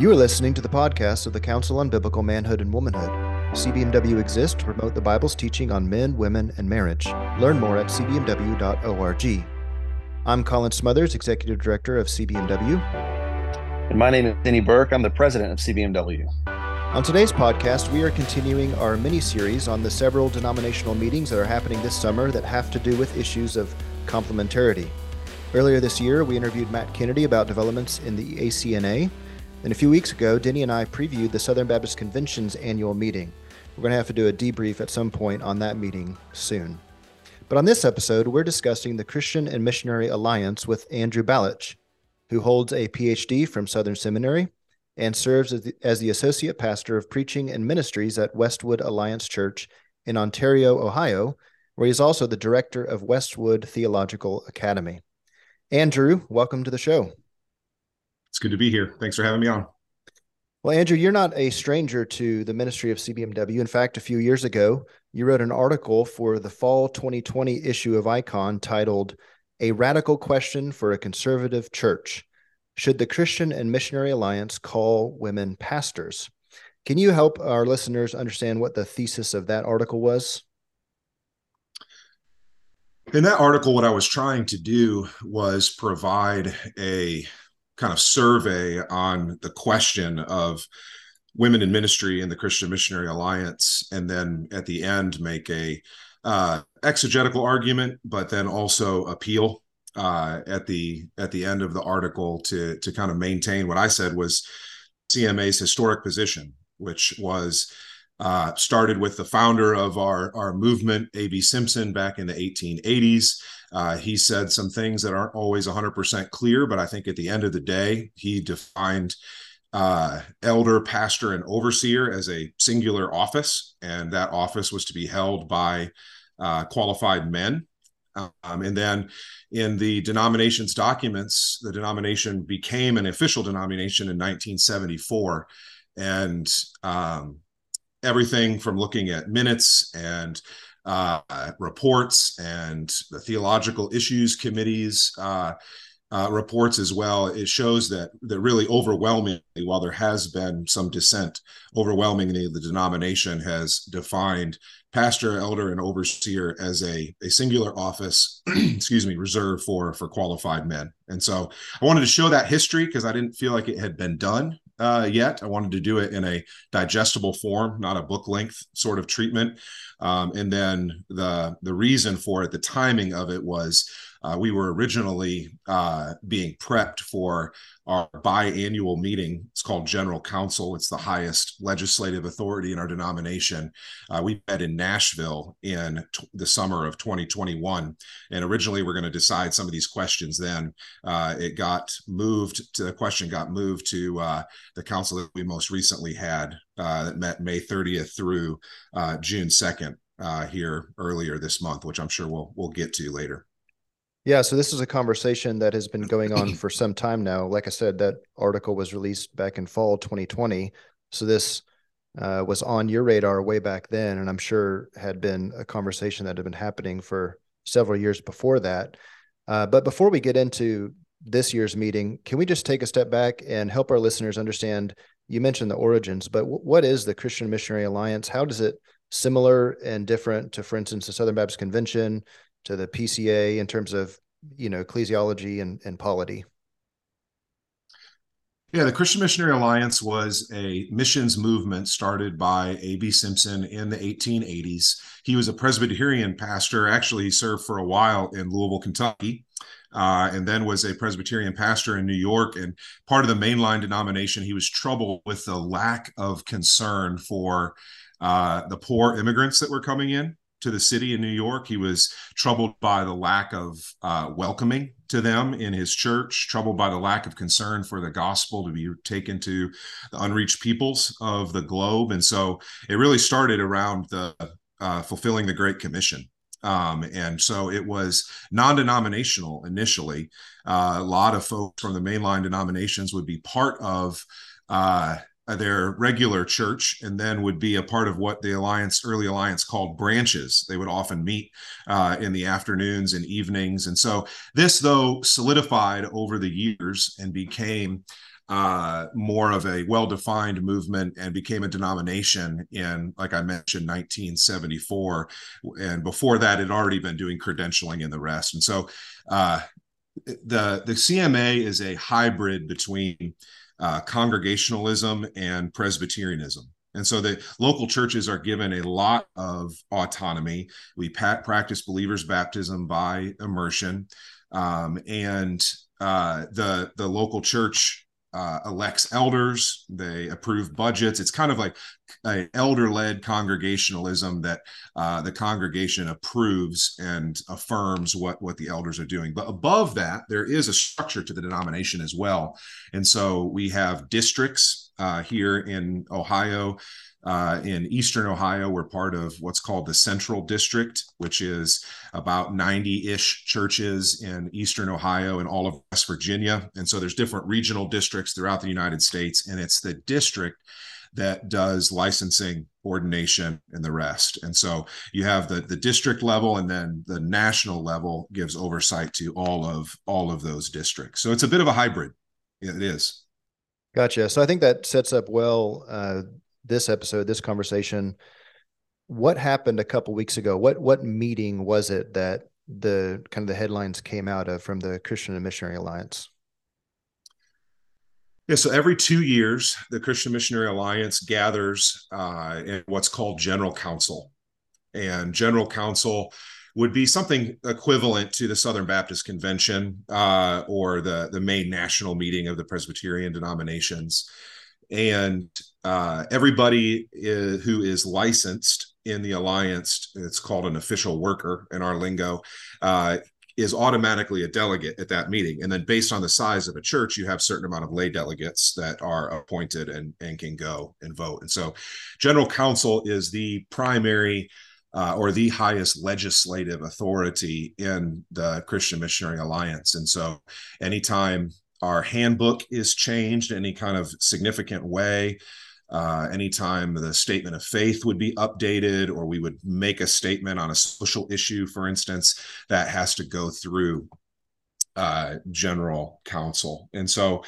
You are listening to the podcast of the Council on Biblical Manhood and Womanhood. CBMW exists to promote the Bible's teaching on men, women, and marriage. Learn more at cbmw.org. I'm Colin Smothers, Executive Director of CBMW. And my name is Denny Burke. I'm the President of CBMW. On today's podcast, we are continuing our mini-series on the several denominational meetings that are happening this summer that have to do with issues of complementarity. Earlier this year, we interviewed Matt Kennedy about developments in the ACNA. And a few weeks ago, Denny and I previewed the Southern Baptist Convention's annual meeting. We're going to have to do a debrief at some point on that meeting soon. But on this episode, we're discussing the Christian and Missionary Alliance with Andrew Ballitch, who holds a PhD from Southern Seminary and serves as the Associate Pastor of Preaching and Ministries at Westwood Alliance Church in Ontario, Ohio, where he's also the Director of Westwood Theological Academy. Andrew, welcome to the show. It's good to be here. Thanks for having me on. Well, Andrew, you're not a stranger to the ministry of CBMW. In fact, a few years ago, you wrote an article for the fall 2020 issue of ICON titled, "A Radical Question for a Conservative Church: Should the Christian and Missionary Alliance Call Women Pastors?" Can you help our listeners understand what the thesis of that article was? In that article, what I was trying to do was provide a kind of survey on the question of women in ministry in the Christian Missionary Alliance, and then at the end make a exegetical argument, but then also appeal at the end of the article to kind of maintain what I said was CMA's historic position, which was started with the founder of our movement, A.B. Simpson, back in the 1880s. He said some things that aren't always 100% clear, but I think at the end of the day, he defined elder, pastor, and overseer as a singular office, and that office was to be held by qualified men. And then in the denomination's documents, the denomination became an official denomination in 1974, and everything from looking at minutes and reports and the theological issues committees reports as well, it shows that really overwhelmingly, while there has been some dissent, overwhelmingly the denomination has defined pastor, elder, and overseer as a singular office, reserved for qualified men. And so I wanted to show that history because I didn't feel like it had been done yet. I wanted to do it in a digestible form, not a book length sort of treatment. And then the reason for it, the timing of it was we were originally being prepped for our biannual meeting. It's called General Council. It's the highest legislative authority in our denomination. We met in Nashville in the summer of 2021, and originally we're going to decide some of these questions then. The question got moved to the council that we most recently had that met May 30th through June 2nd here earlier this month, which I'm sure we'll get to later. Yeah, so this is a conversation that has been going on for some time now. Like I said, that article was released back in fall 2020. So this was on your radar way back then, and I'm sure had been a conversation that had been happening for several years before that. But before we get into this year's meeting, can we just take a step back and help our listeners understand, you mentioned the origins, but what is the Christian Missionary Alliance? How does it similar and different to, for instance, the Southern Baptist Convention, to the PCA in terms of, ecclesiology and polity? Yeah, the Christian Missionary Alliance was a missions movement started by A.B. Simpson in the 1880s. He was a Presbyterian pastor. Actually, he served for a while in Louisville, Kentucky, and then was a Presbyterian pastor in New York. And part of the mainline denomination, he was troubled with the lack of concern for the poor immigrants that were coming in to the city in New York. He was troubled by the lack of welcoming to them in his church, troubled by the lack of concern for the gospel to be taken to the unreached peoples of the globe. And so it really started around the fulfilling the Great Commission. And so it was non-denominational initially. A lot of folks from the mainline denominations would be part of their regular church, and then would be a part of what the alliance, early alliance, called branches. They would often meet in the afternoons and evenings. And so this, though, solidified over the years and became more of a well-defined movement and became a denomination in, like I mentioned, 1974. And before that, it had already been doing credentialing and the rest. And so the CMA is a hybrid between congregationalism and Presbyterianism. And so the local churches are given a lot of autonomy. We practice believers' baptism by immersion, and the local church elects elders. They approve budgets. It's kind of like an elder-led congregationalism that the congregation approves and affirms what the elders are doing. But above that, there is a structure to the denomination as well. And so we have districts. Here in Ohio, in Eastern Ohio, we're part of what's called the Central District, which is about 90-ish churches in Eastern Ohio and all of West Virginia. And so there's different regional districts throughout the United States, and it's the district that does licensing, ordination, and the rest. And so you have the district level, and then the national level gives oversight to all of those districts. So it's a bit of a hybrid. It is. Gotcha. So I think that sets up well this episode, this conversation. What happened a couple weeks ago? What meeting was it that the kind of the headlines came out of from the Christian and Missionary Alliance? Yeah, so every 2 years, the Christian Missionary Alliance gathers in what's called General Council. And General Council would be something equivalent to the Southern Baptist Convention or the main national meeting of the Presbyterian denominations. And everybody who is licensed in the Alliance, it's called an official worker in our lingo, is automatically a delegate at that meeting. And then based on the size of a church, you have a certain amount of lay delegates that are appointed and can go and vote. And so General Council is the primary or the highest legislative authority in the Christian Missionary Alliance. And so anytime our handbook is changed in any kind of significant way, anytime the statement of faith would be updated, or we would make a statement on a social issue, for instance, that has to go through General Council. And so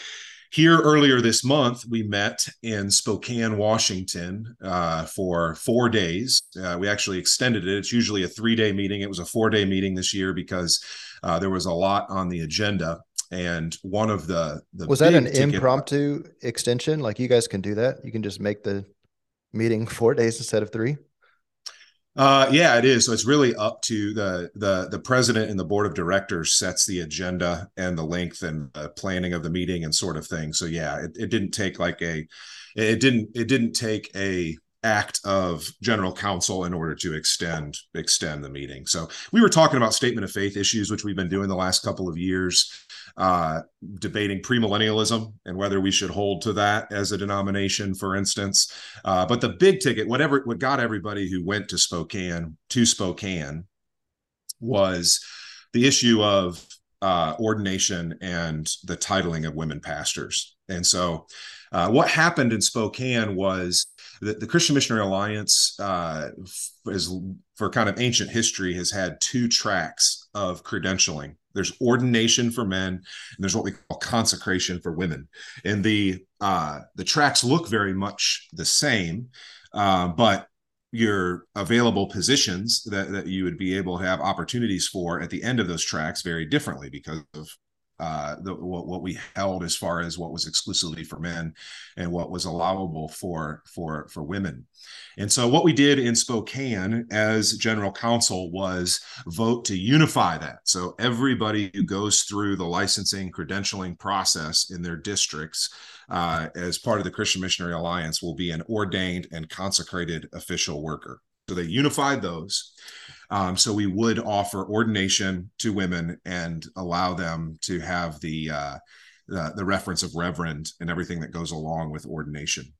here earlier this month, we met in Spokane, Washington for 4 days. We actually extended it. It's usually a 3-day meeting. It was a 4-day meeting this year because there was a lot on the agenda. And one of the was that an impromptu extension? Like you guys can do that? You can just make the meeting 4 days instead of 3? Yeah, it is. So it's really up to the president and the board of directors sets the agenda and the length and the planning of the meeting and sort of thing. So yeah, it didn't take like it didn't take a act of General Council in order to extend the meeting. So we were talking about statement of faith issues, which we've been doing the last couple of years, debating premillennialism and whether we should hold to that as a denomination, for instance. But the big ticket, what got everybody who went to Spokane was the issue of ordination and the titling of women pastors. And so what happened in Spokane was that the Christian Missionary Alliance for kind of ancient history has had 2 tracks of credentialing. There's ordination for men, and there's what we call consecration for women. And the tracks look very much the same, but your available positions that you would be able to have opportunities for at the end of those tracks vary differently because of what we held as far as what was exclusively for men and what was allowable for women. And so what we did in Spokane as General Council was vote to unify that. So everybody who goes through the licensing credentialing process in their districts as part of the Christian Missionary Alliance will be an ordained and consecrated official worker. So they unified those. So we would offer ordination to women and allow them to have the reference of reverend and everything that goes along with ordination.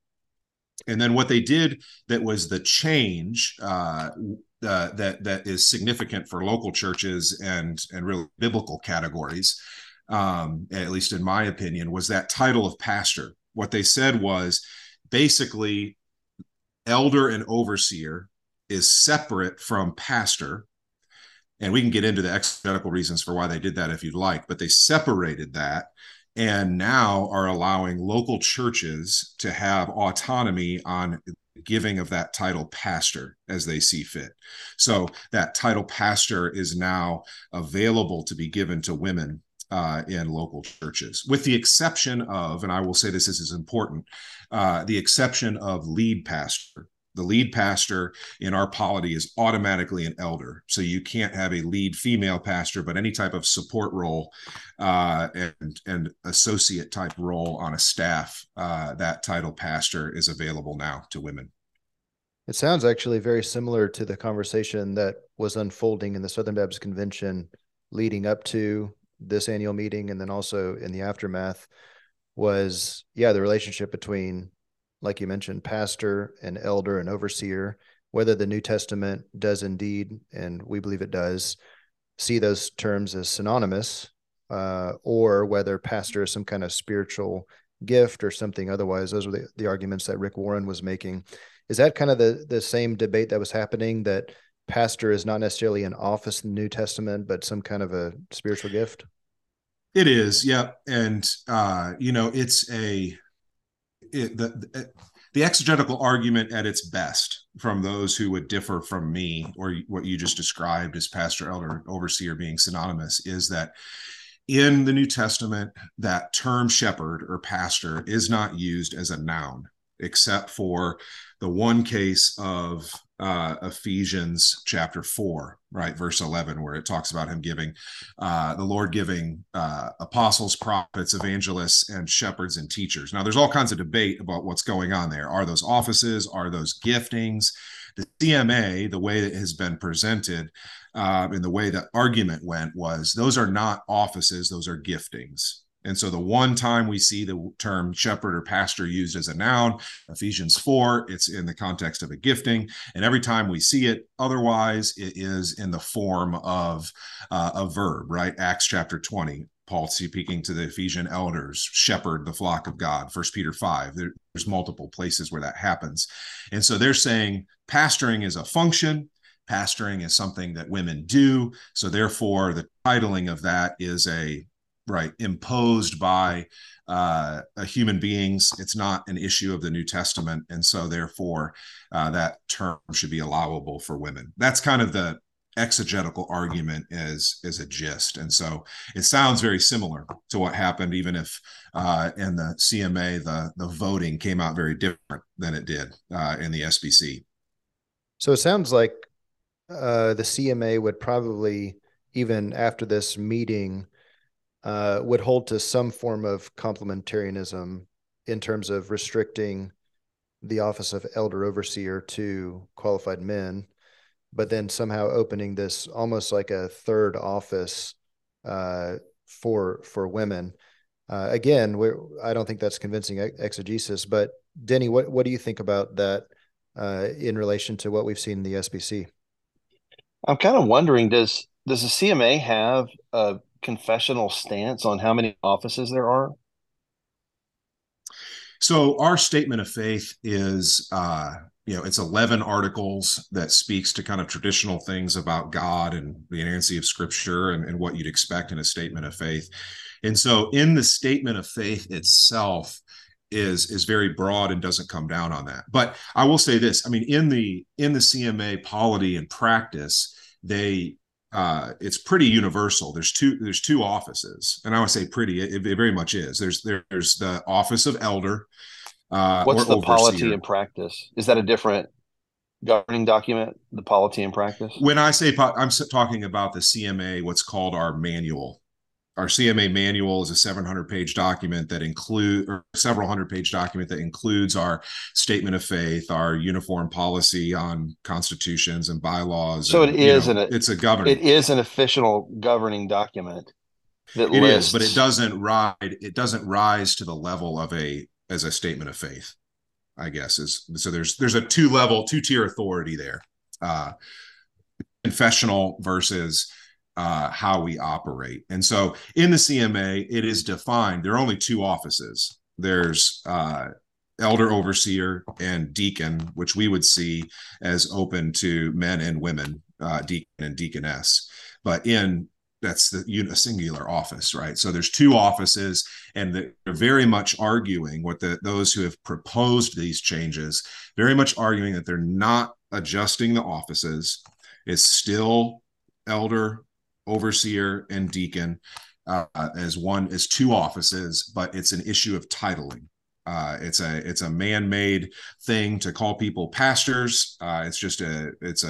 And then what they did that was the change that is significant for local churches and really biblical categories, at least in my opinion, was that title of pastor. What they said was basically elder and overseer is separate from pastor, and we can get into the exegetical reasons for why they did that if you'd like, but they separated that and now are allowing local churches to have autonomy on giving of that title pastor as they see fit. So that title pastor is now available to be given to women in local churches, with the exception of, and I will say this is important, the exception of lead pastor. The lead pastor in our polity is automatically an elder. So you can't have a lead female pastor, but any type of support role and associate type role on a staff, that title pastor is available now to women. It sounds actually very similar to the conversation that was unfolding in the Southern Baptist Convention leading up to this annual meeting, and then also in the aftermath was, yeah, the relationship between, like you mentioned, pastor and elder and overseer, whether the New Testament does indeed, and we believe it does, see those terms as synonymous, or whether pastor is some kind of spiritual gift or something otherwise. Those were the arguments that Rick Warren was making. Is that kind of the same debate that was happening, that pastor is not necessarily an office in the New Testament, but some kind of a spiritual gift? It is, yeah. And, you know, it's a... The exegetical argument at its best from those who would differ from me, or what you just described as pastor, elder, overseer being synonymous, is that in the New Testament, that term shepherd or pastor is not used as a noun, except for the one case of Ephesians chapter 4, right, verse 11, where it talks about him giving, the Lord giving apostles, prophets, evangelists, and shepherds and teachers. Now, there's all kinds of debate about what's going on there. Are those offices? Are those giftings? The CMA, the way it has been presented, and the way the argument went, was those are not offices, those are giftings. And so the one time we see the term shepherd or pastor used as a noun, Ephesians 4, it's in the context of a gifting. And every time we see it otherwise, it is in the form of a verb, right? Acts chapter 20, Paul speaking to the Ephesian elders, shepherd the flock of God, 1 Peter 5. There's multiple places where that happens. And so they're saying pastoring is a function. Pastoring is something that women do. So therefore, the titling of that is a... right, imposed by human beings. It's not an issue of the New Testament, and so therefore that term should be allowable for women. That's kind of the exegetical argument as a gist, and so it sounds very similar to what happened, even if in the CMA the voting came out very different than it did in the SBC. So it sounds like the CMA would probably, even after this meeting, would hold to some form of complementarianism in terms of restricting the office of elder overseer to qualified men, but then somehow opening this almost like a third office for women. Again, I don't think that's convincing exegesis, but Denny, what do you think about that in relation to what we've seen in the SBC? I'm kind of wondering, does the CMA have a confessional stance on how many offices there are? So our statement of faith is, it's 11 articles that speaks to kind of traditional things about God and the inerrancy of Scripture and what you'd expect in a statement of faith. And so in the statement of faith itself is very broad and doesn't come down on that. But I will say this, I mean, in the CMA polity and practice, it's pretty universal. There's two offices, and I would say pretty. It very much is. There's the office of elder. What's the polity and practice? Is that a different governing document? The polity and practice. When I say I'm talking about the CMA, what's called our manual. Our CMA manual is a 700-page document that several hundred-page document that includes our statement of faith, our uniform policy on constitutions and bylaws. So It is an official governing document. It lists. Is, but it doesn't rise to the level of as a statement of faith, I guess. So there's a two-tier authority there, confessional versus how we operate. And so in the CMA, it is defined. There are only two offices. There's elder overseer and deacon, which we would see as open to men and women, deacon and deaconess. But in that's the singular office, right? So there's two offices, and they're very much arguing what those who have proposed these changes, very much arguing that they're not adjusting the offices. It's still elder, overseer, and deacon as two offices, but it's an issue of titling. It's a man-made thing to call people pastors. It's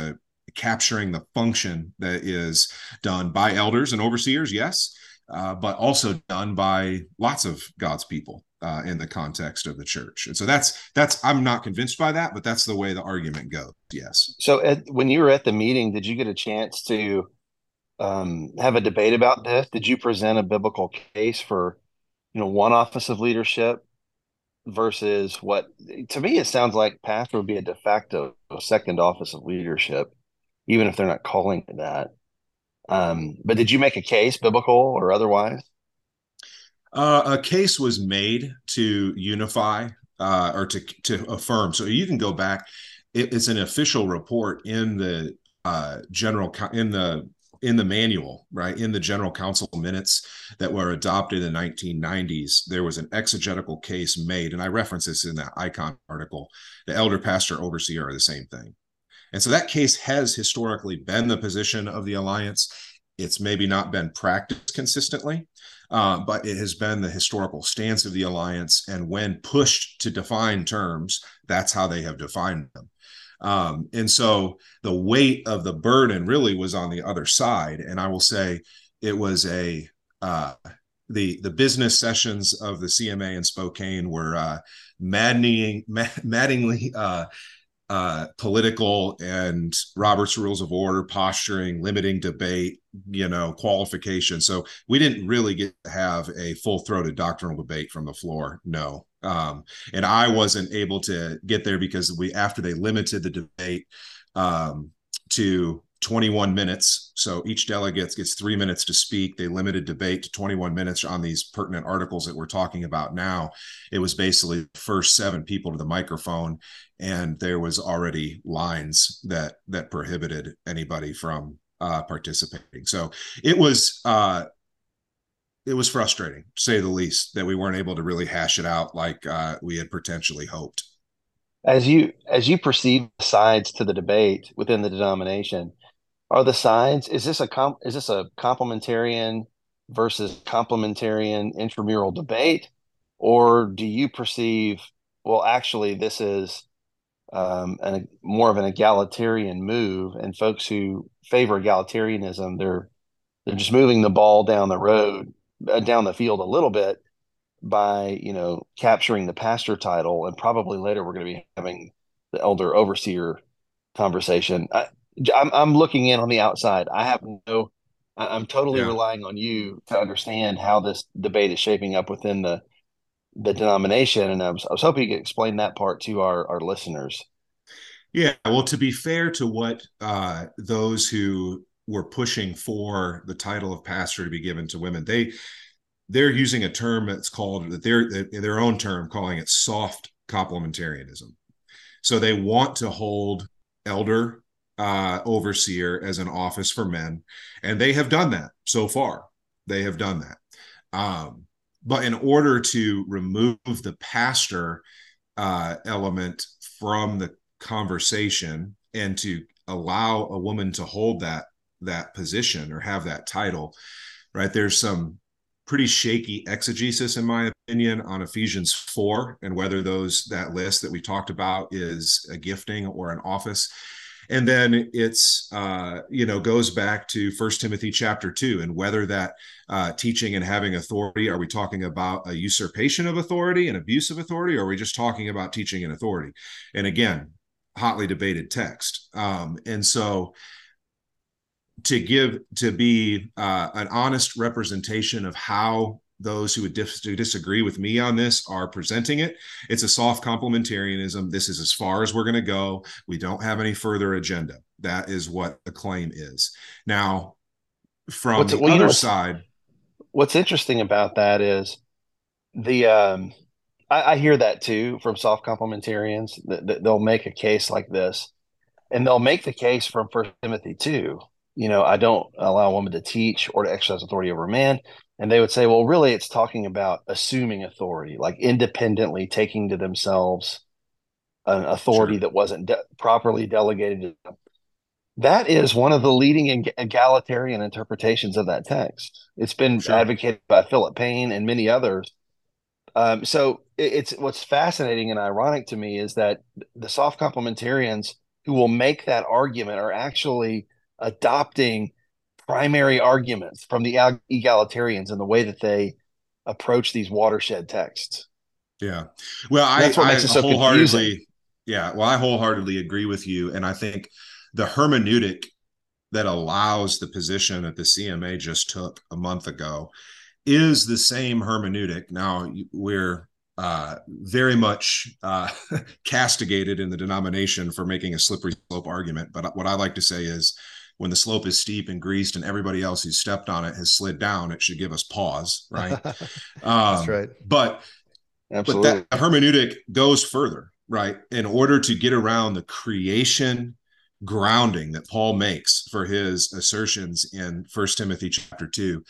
capturing the function that is done by elders and overseers, yes, but also done by lots of God's people in the context of the church. And so that's I'm not convinced by that, but that's the way the argument goes. Yes. So Ed, when you were at the meeting, did you get a chance to have a debate about this? Did you present a biblical case for, one office of leadership versus what to me it sounds like pastor would be a de facto second office of leadership, even if they're not calling it that? But did you make a case, biblical or otherwise? A case was made to unify or to affirm. So you can go back. It's an official report in the in the manual, right? In the General Council minutes that were adopted in the 1990s, there was an exegetical case made, and I reference this in that ICON article. The elder, pastor, overseer are the same thing. And so that case has historically been the position of the Alliance. It's maybe not been practiced consistently, but it has been the historical stance of the Alliance. And when pushed to define terms, that's how they have defined them. And so the weight of the burden really was on the other side. And I will say it was the business sessions of the CMA in Spokane were maddeningly political, and Robert's Rules of Order posturing, limiting debate, qualification. So we didn't really get to have a full-throated doctrinal debate from the floor. No. And I wasn't able to get there because after they limited the debate to 21 minutes. So each delegate gets 3 minutes to speak. They limited debate to 21 minutes on these pertinent articles that we're talking about now. It was basically the first 7 people to the microphone, and there was already lines that prohibited anybody from participating. So it was frustrating, to say the least, that we weren't able to really hash it out like we had potentially hoped. As you perceive sides to the debate within the denomination, are the sides, is this a complementarian versus complementarian intramural debate? Or do you perceive, well, actually, this is more of an egalitarian move, and folks who favor egalitarianism, they're just moving the ball down the road, down the field a little bit by, capturing the pastor title, and probably later we're going to be having the elder overseer conversation. I'm looking in on the outside. I'm totally relying on you to understand how this debate is shaping up within the denomination. And I was hoping you could explain that part to our listeners. Yeah. Well, to be fair to what those who were pushing for the title of pastor to be given to women, they're using a term that's called, their own term, calling it soft complementarianism. So they want to hold elder, overseer as an office for men, and they have done that so far. They have done that, but in order to remove the pastor element from the conversation and to allow a woman to hold that position or have that title, right? There's some pretty shaky exegesis, in my opinion, on Ephesians 4 and whether that list that we talked about is a gifting or an office. And then it's, goes back to 1 Timothy chapter 2, and whether that teaching and having authority, are we talking about a usurpation of authority and abuse of authority, or are we just talking about teaching and authority? And again, hotly debated text. And so to be an honest representation of how those who would disagree with me on this are presenting it, it's a soft complementarianism. This is as far as we're going to go. We don't have any further agenda. That is what the claim is. Now, from the other side. What's interesting about that is I hear that too from soft complementarians, that they'll make a case like this, and they'll make the case from 1 Timothy 2 you know, I don't allow a woman to teach or to exercise authority over a man. And they would say, well, really, it's talking about assuming authority, like independently taking to themselves an authority that wasn't properly delegated to them. That is one of the leading egalitarian interpretations of that text. It's been advocated by Philip Payne and many others. So it's what's fascinating and ironic to me is that the soft complementarians who will make that argument are actually adopting primary arguments from the egalitarians in the way that they approach these watershed texts. Yeah. Well, I wholeheartedly agree with you. And I think the hermeneutic that allows the position that the CMA just took a month ago is the same hermeneutic. Now, we're very much castigated in the denomination for making a slippery slope argument. But what I like to say is, when the slope is steep and greased and everybody else who's stepped on it has slid down, it should give us pause, right? That's right. But that hermeneutic goes further, right? In order to get around the creation grounding that Paul makes for his assertions in 1 Timothy chapter 2,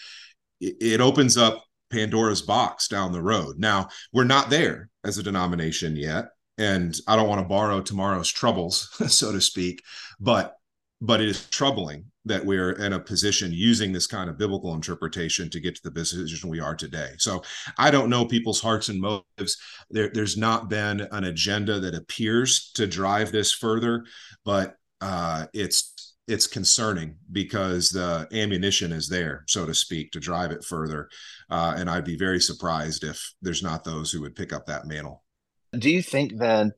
it opens up Pandora's box down the road. Now, we're not there as a denomination yet, and I don't want to borrow tomorrow's troubles, so to speak, but it is troubling that we're in a position using this kind of biblical interpretation to get to the position we are today. So I don't know people's hearts and motives. There's not been an agenda that appears to drive this further, but it's concerning because the ammunition is there, so to speak, to drive it further. And I'd be very surprised if there's not those who would pick up that mantle. Do you think then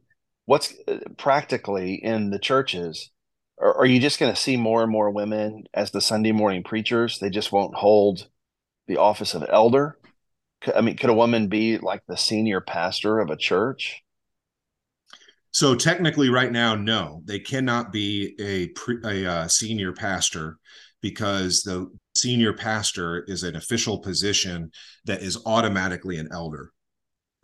what's practically in the churches, are you just going to see more and more women as the Sunday morning preachers? They just won't hold the office of elder. I mean, could a woman be like the senior pastor of a church? So technically right now, no, they cannot be a senior pastor because the senior pastor is an official position that is automatically an elder.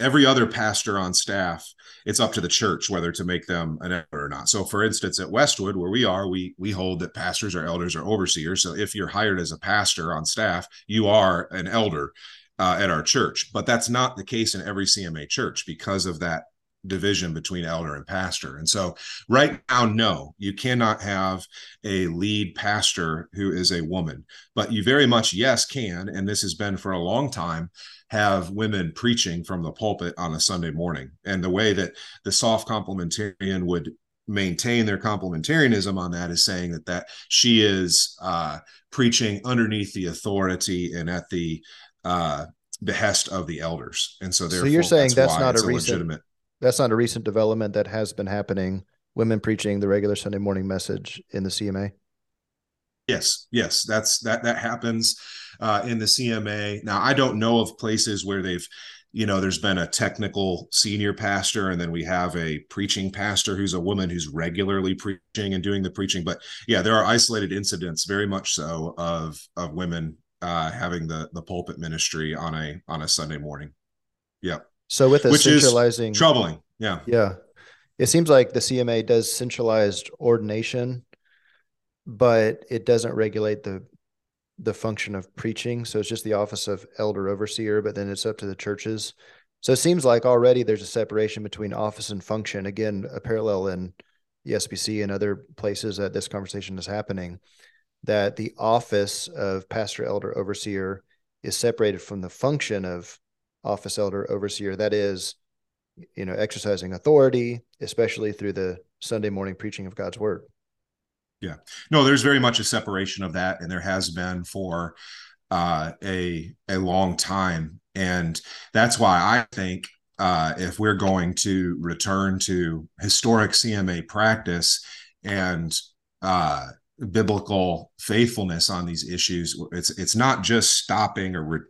Every other pastor on staff, it's up to the church whether to make them an elder or not. So for instance, at Westwood, where we are, we hold that pastors are elders or overseers. So if you're hired as a pastor on staff, you are an elder at our church. But that's not the case in every CMA church because of that division between elder and pastor. And so right now, no, you cannot have a lead pastor who is a woman, but you very much, yes, can, and this has been for a long time, have women preaching from the pulpit on a Sunday morning. And the way that the soft complementarian would maintain their complementarianism on that is saying that she is preaching underneath the authority and at the behest of the elders. And so therefore, you're saying that's not a recent development that has been happening, women preaching the regular Sunday morning message in the CMA? Yes, that happens in the CMA. Now, I don't know of places where they've, there's been a technical senior pastor, and then we have a preaching pastor who's a woman who's regularly preaching and doing the preaching. But yeah, there are isolated incidents, very much so, of women having the pulpit ministry on a Sunday morning. Yeah. So with a centralizing, troubling. Yeah. It seems like the CMA does centralized ordination, but it doesn't regulate the function of preaching. So it's just the office of elder overseer, but then it's up to the churches. So it seems like already there's a separation between office and function. Again, a parallel in the SBC and other places that this conversation is happening, that the office of pastor, elder, overseer is separated from the function of office elder overseer, that is, exercising authority, especially through the Sunday morning preaching of God's word. Yeah, no, there's very much a separation of that. And there has been for a long time. And that's why I think if we're going to return to historic CMA practice and biblical faithfulness on these issues, it's not just stopping or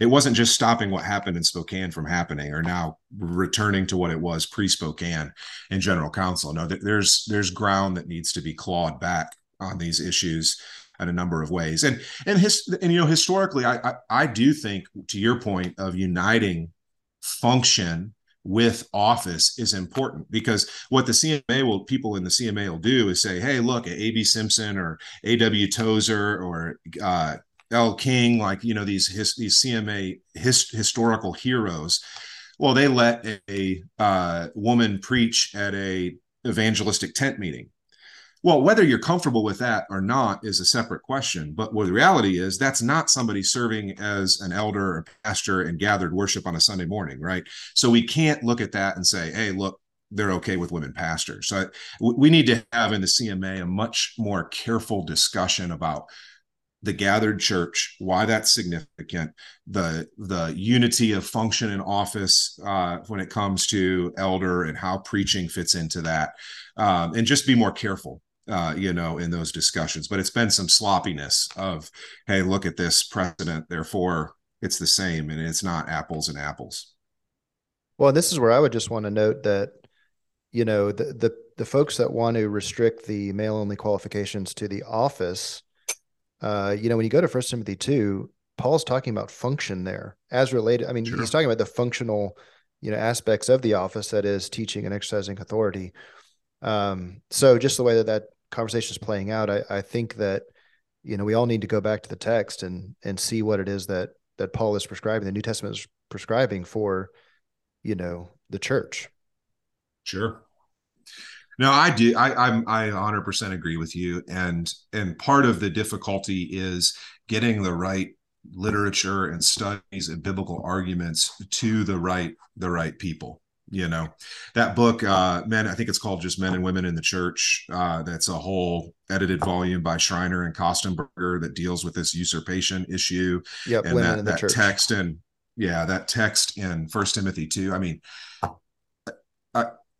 it wasn't just stopping what happened in Spokane from happening, or now returning to what it was pre-Spokane in General Council. No, there's ground that needs to be clawed back on these issues in a number of ways. And historically, I do think, to your point of uniting function with office is important, because what the CMA will, people in the CMA will do is say, hey, look, A.B. Simpson or A.W. Tozer or L. King, like, you know, these CMA historical heroes. Well, they let a woman preach at an evangelistic tent meeting. Well, whether you're comfortable with that or not is a separate question. But what the reality is, that's not somebody serving as an elder or pastor and gathered worship on a Sunday morning, right? So we can't look at that and say, hey, look, they're okay with women pastors. So we need to have in the CMA a much more careful discussion about the gathered church, why that's significant, the unity of function and office when it comes to elder and how preaching fits into that, and just be more careful. You know, in those discussions. But it's been some sloppiness of, hey, look at this precedent, therefore it's the same, and it's not apples and apples. Well, this is where I would just want to note that, you know, the folks that want to restrict the male-only qualifications to the office, you know, when you go to 1 Timothy 2, Paul's talking about function there as related. I mean, sure. He's talking about the functional, you know, aspects of the office, that is teaching and exercising authority. So just the way that conversation is playing out, I think that, you know, we all need to go back to the text and see what it is that Paul is prescribing, the New Testament is prescribing for, you know, the church. Sure. No, I do. I 100% agree with you. And part of the difficulty is getting the right literature and studies and biblical arguments to the right people. You know, that book, I think it's called just Men and Women in the Church. That's a whole edited volume by Schreiner and Kostenberger that deals with this usurpation issue. Yep, and that text in 1 Timothy 2. I mean,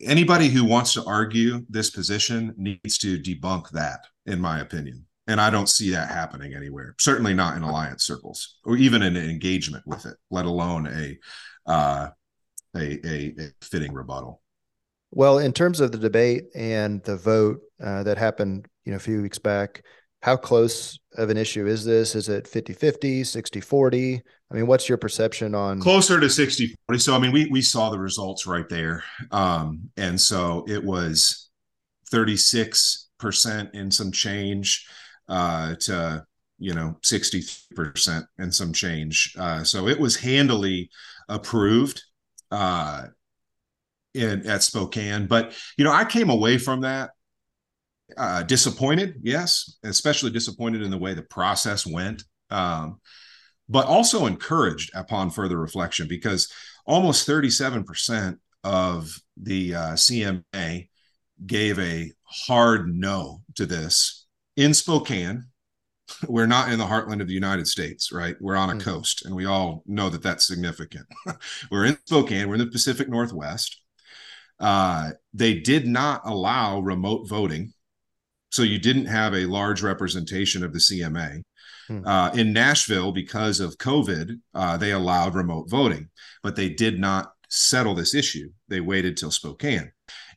anybody who wants to argue this position needs to debunk that, in my opinion. And I don't see that happening anywhere, certainly not in alliance circles or even in an engagement with it, let alone a fitting rebuttal. Well, in terms of the debate and the vote that happened, you know, a few weeks back, how close of an issue is this? Is it 50-50, 60-40? I mean, what's your perception on? Closer to 60-40. So, I mean, we saw the results right there. And so it was 36% and some change to, you know, 60% and some change. So it was handily approved at Spokane. But, you know, I came away from that disappointed, yes, especially disappointed in the way the process went, but also encouraged upon further reflection, because almost 37% of the CMA gave a hard no to this in Spokane. We're not in the heartland of the United States, right? We're on a coast, and we all know that that's significant. We're in Spokane. We're in the Pacific Northwest. They did not allow remote voting, so you didn't have a large representation of the CMA. In Nashville, because of COVID, they allowed remote voting, but they did not settle this issue. They waited till Spokane,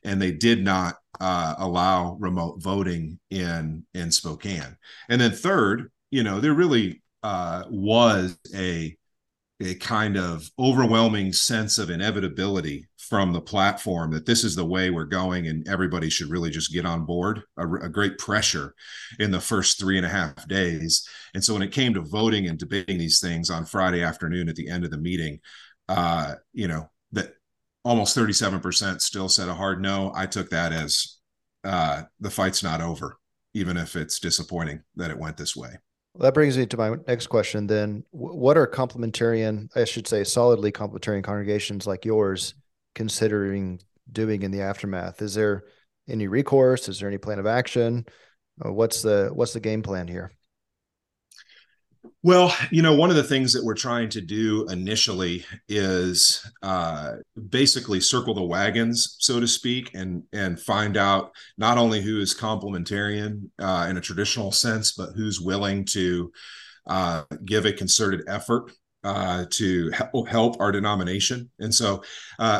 and they did not allow remote voting in Spokane. And then third, you know, there really was a kind of overwhelming sense of inevitability from the platform that this is the way we're going, and everybody should really just get on board, a great pressure in the first 3.5 days. And so when it came to voting and debating these things on Friday afternoon at the end of the meeting, you know, that almost 37% still said a hard no. I took that as the fight's not over, even if it's disappointing that it went this way. Well, that brings me to my next question then. What are complementarian, I should say solidly complementarian congregations like yours considering doing in the aftermath? Is there any recourse? Is there any plan of action? What's the game plan here? Well, you know, one of the things that we're trying to do initially is basically circle the wagons, so to speak, and find out not only who is complementarian in a traditional sense, but who's willing to give a concerted effort to help our denomination. And so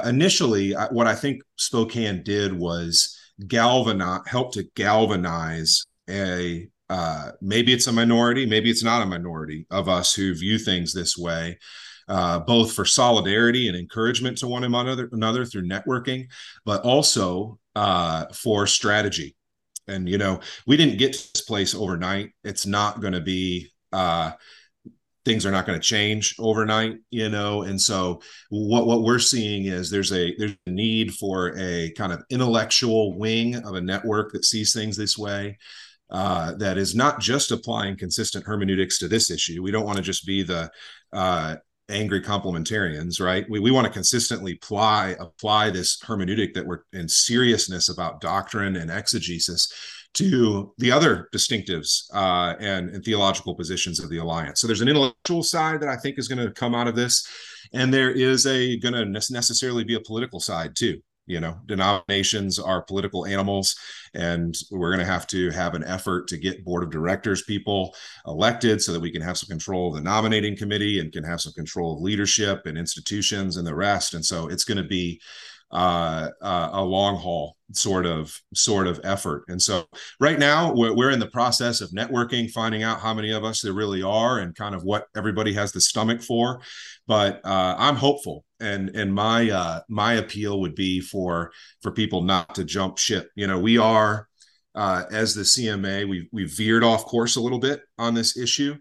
initially, what I think Spokane did was help to galvanize a maybe it's a minority, maybe it's not a minority of us who view things this way, both for solidarity and encouragement to one another through networking, but also for strategy. And, you know, we didn't get to this place overnight. It's not going to be, things are not going to change overnight, you know? And so what we're seeing is there's a need for a kind of intellectual wing of a network that sees things this way, that is not just applying consistent hermeneutics to this issue. We don't want to just be the angry complementarians, right? We want to consistently apply this hermeneutic that we're in seriousness about doctrine and exegesis to the other distinctives and theological positions of the Alliance. So there's an intellectual side that I think is going to come out of this. And there is going to necessarily be a political side too. You know, denominations are political animals, and we're going to have an effort to get board of directors people elected so that we can have some control of the nominating committee and can have some control of leadership and institutions and the rest. And so it's going to be a long haul sort of effort. And so right now we're in the process of networking, finding out how many of us there really are and kind of what everybody has the stomach for. But I'm hopeful. And my appeal would be for people not to jump ship. You know, we are, as the CMA, we veered off course a little bit on this issue,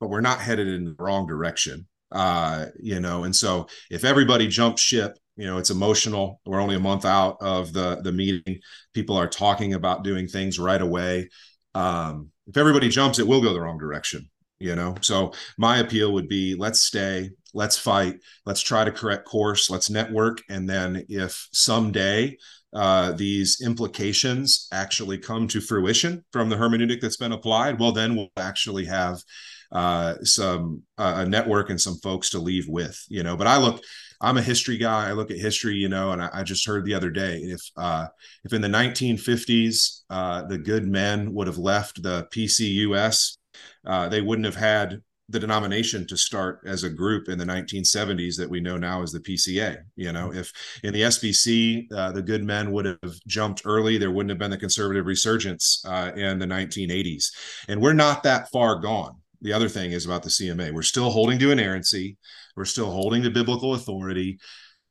but we're not headed in the wrong direction. You know, and so if everybody jumps ship, you know, it's emotional. We're only a month out of the meeting. People are talking about doing things right away. If everybody jumps, it will go the wrong direction, you know? So my appeal would be, let's stay. Let's fight. Let's try to correct course. Let's network. And then if someday these implications actually come to fruition from the hermeneutic that's been applied, well, then we'll actually have a network and some folks to leave with, you know. But I'm a history guy. I look at history, you know, and I just heard the other day, if in the 1950s, the good men would have left the PCUS, they wouldn't have had the denomination to start as a group in the 1970s that we know now as the PCA. You know, if in the SBC, the good men would have jumped early, there wouldn't have been the conservative resurgence in the 1980s. And we're not that far gone. The other thing is about the CMA. We're still holding to inerrancy. We're still holding to biblical authority.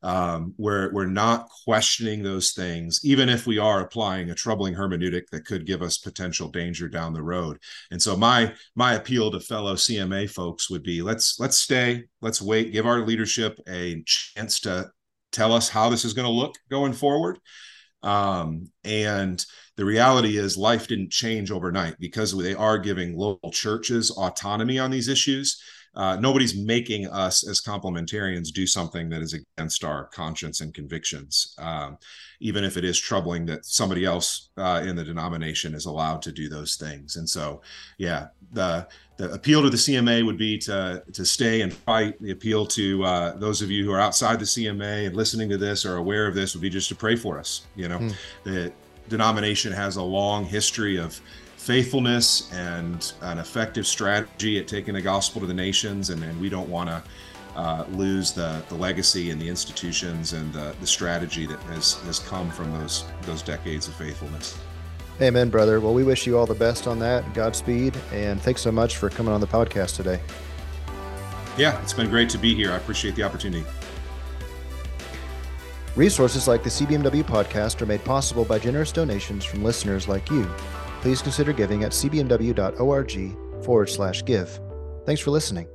We're not questioning those things, even if we are applying a troubling hermeneutic that could give us potential danger down the road. And so my appeal to fellow CMA folks would be, let's stay, let's wait, give our leadership a chance to tell us how this is going to look going forward. And the reality is life didn't change overnight because they are giving local churches autonomy on these issues. Nobody's making us as complementarians do something that is against our conscience and convictions, even if it is troubling that somebody else in the denomination is allowed to do those things. And so, yeah, the appeal to the CMA would be to stay and fight. The appeal to those of you who are outside the CMA and listening to this or aware of this would be just to pray for us. You know, the denomination has a long history of faithfulness and an effective strategy at taking the gospel to the nations. And we don't want to lose the legacy and the institutions and the strategy that has come from those decades of faithfulness. Amen, brother. Well, we wish you all the best on that. Godspeed. And thanks so much for coming on the podcast today. Yeah, it's been great to be here. I appreciate the opportunity. Resources like the CBMW podcast are made possible by generous donations from listeners like you. Please consider giving at cbmw.org/give. Thanks for listening.